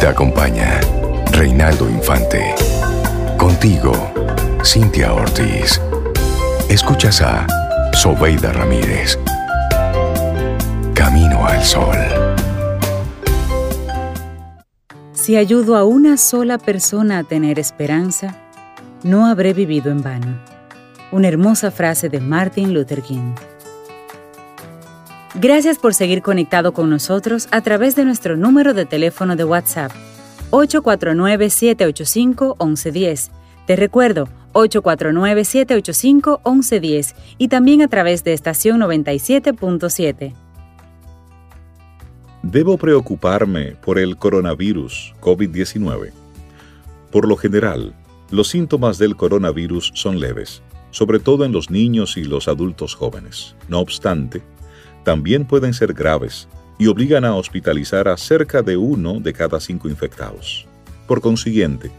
te acompaña Reinaldo Infante. Contigo, Cintia Ortiz. Escuchas a Sobeida Ramírez. Camino al Sol. Si ayudo a una sola persona a tener esperanza, no habré vivido en vano. Una hermosa frase de Martin Luther King. Gracias por seguir conectado con nosotros a través de nuestro número de teléfono de WhatsApp, 849-785-1110. Te recuerdo, 849-785-1110 y también a través de estación 97.7. ¿Debo preocuparme por el coronavirus COVID-19? Por lo general, los síntomas del coronavirus son leves, sobre todo en los niños y los adultos jóvenes. No obstante, también pueden ser graves y obligan a hospitalizar a cerca de 1 de cada 5 infectados. Por consiguiente,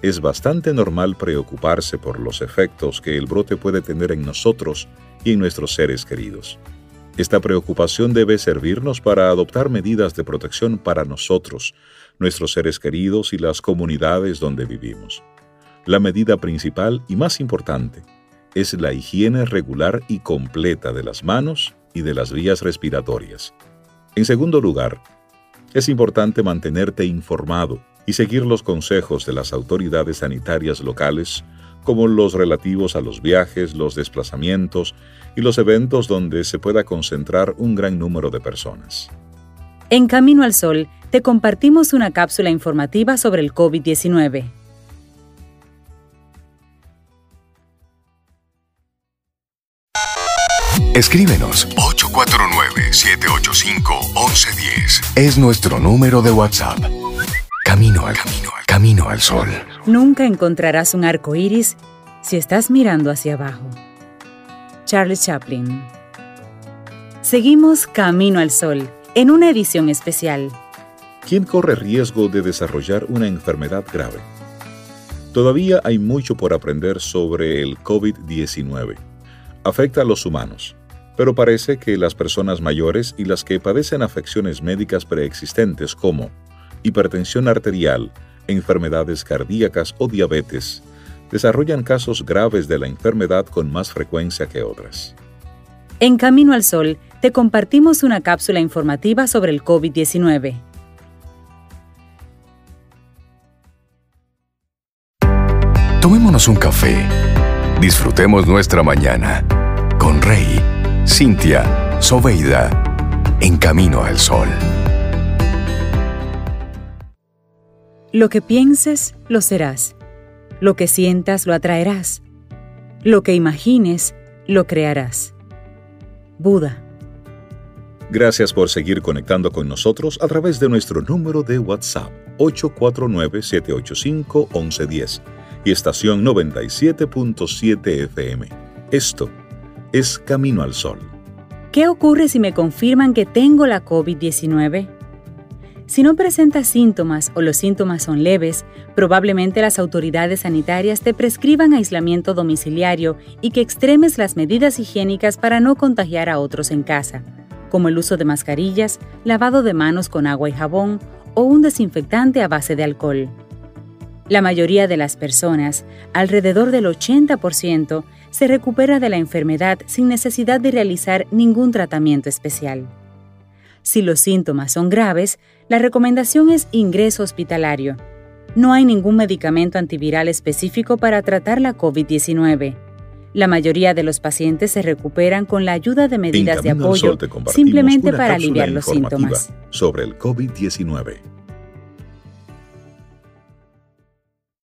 es bastante normal preocuparse por los efectos que el brote puede tener en nosotros y en nuestros seres queridos. Esta preocupación debe servirnos para adoptar medidas de protección para nosotros, nuestros seres queridos y las comunidades donde vivimos. La medida principal y más importante es la higiene regular y completa de las manos y de las vías respiratorias. En segundo lugar, es importante mantenerte informado y seguir los consejos de las autoridades sanitarias locales, como los relativos a los viajes, los desplazamientos y los eventos donde se pueda concentrar un gran número de personas. En Camino al Sol, te compartimos una cápsula informativa sobre el COVID-19. Escríbenos 849-785-1110. Es nuestro número de WhatsApp. Camino al Sol. Nunca encontrarás un arco iris si estás mirando hacia abajo. Charlie Chaplin. Seguimos Camino al Sol en una edición especial. ¿Quién corre riesgo de desarrollar una enfermedad grave? Todavía hay mucho por aprender sobre el COVID-19. Afecta a los humanos, pero parece que las personas mayores y las que padecen afecciones médicas preexistentes como hipertensión arterial, enfermedades cardíacas o diabetes, desarrollan casos graves de la enfermedad con más frecuencia que otras. En Camino al Sol, te compartimos una cápsula informativa sobre el COVID-19. Tomémonos un café. Disfrutemos nuestra mañana con Rey, Cintia, Sobeida, en Camino al Sol. Lo que pienses, lo serás. Lo que sientas, lo atraerás. Lo que imagines, lo crearás. Buda. Gracias por seguir conectando con nosotros a través de nuestro número de WhatsApp, 849-785-1110 y estación 97.7 FM. Esto es Camino al Sol. ¿Qué ocurre si me confirman que tengo la COVID-19? Si no presentas síntomas o los síntomas son leves, probablemente las autoridades sanitarias te prescriban aislamiento domiciliario y que extremes las medidas higiénicas para no contagiar a otros en casa, como el uso de mascarillas, lavado de manos con agua y jabón o un desinfectante a base de alcohol. La mayoría de las personas, alrededor del 80%, se recupera de la enfermedad sin necesidad de realizar ningún tratamiento especial. Si los síntomas son graves, la recomendación es ingreso hospitalario. No hay ningún medicamento antiviral específico para tratar la COVID-19. La mayoría de los pacientes se recuperan con la ayuda de medidas de apoyo simplemente para aliviar los síntomas. Sobre el COVID-19.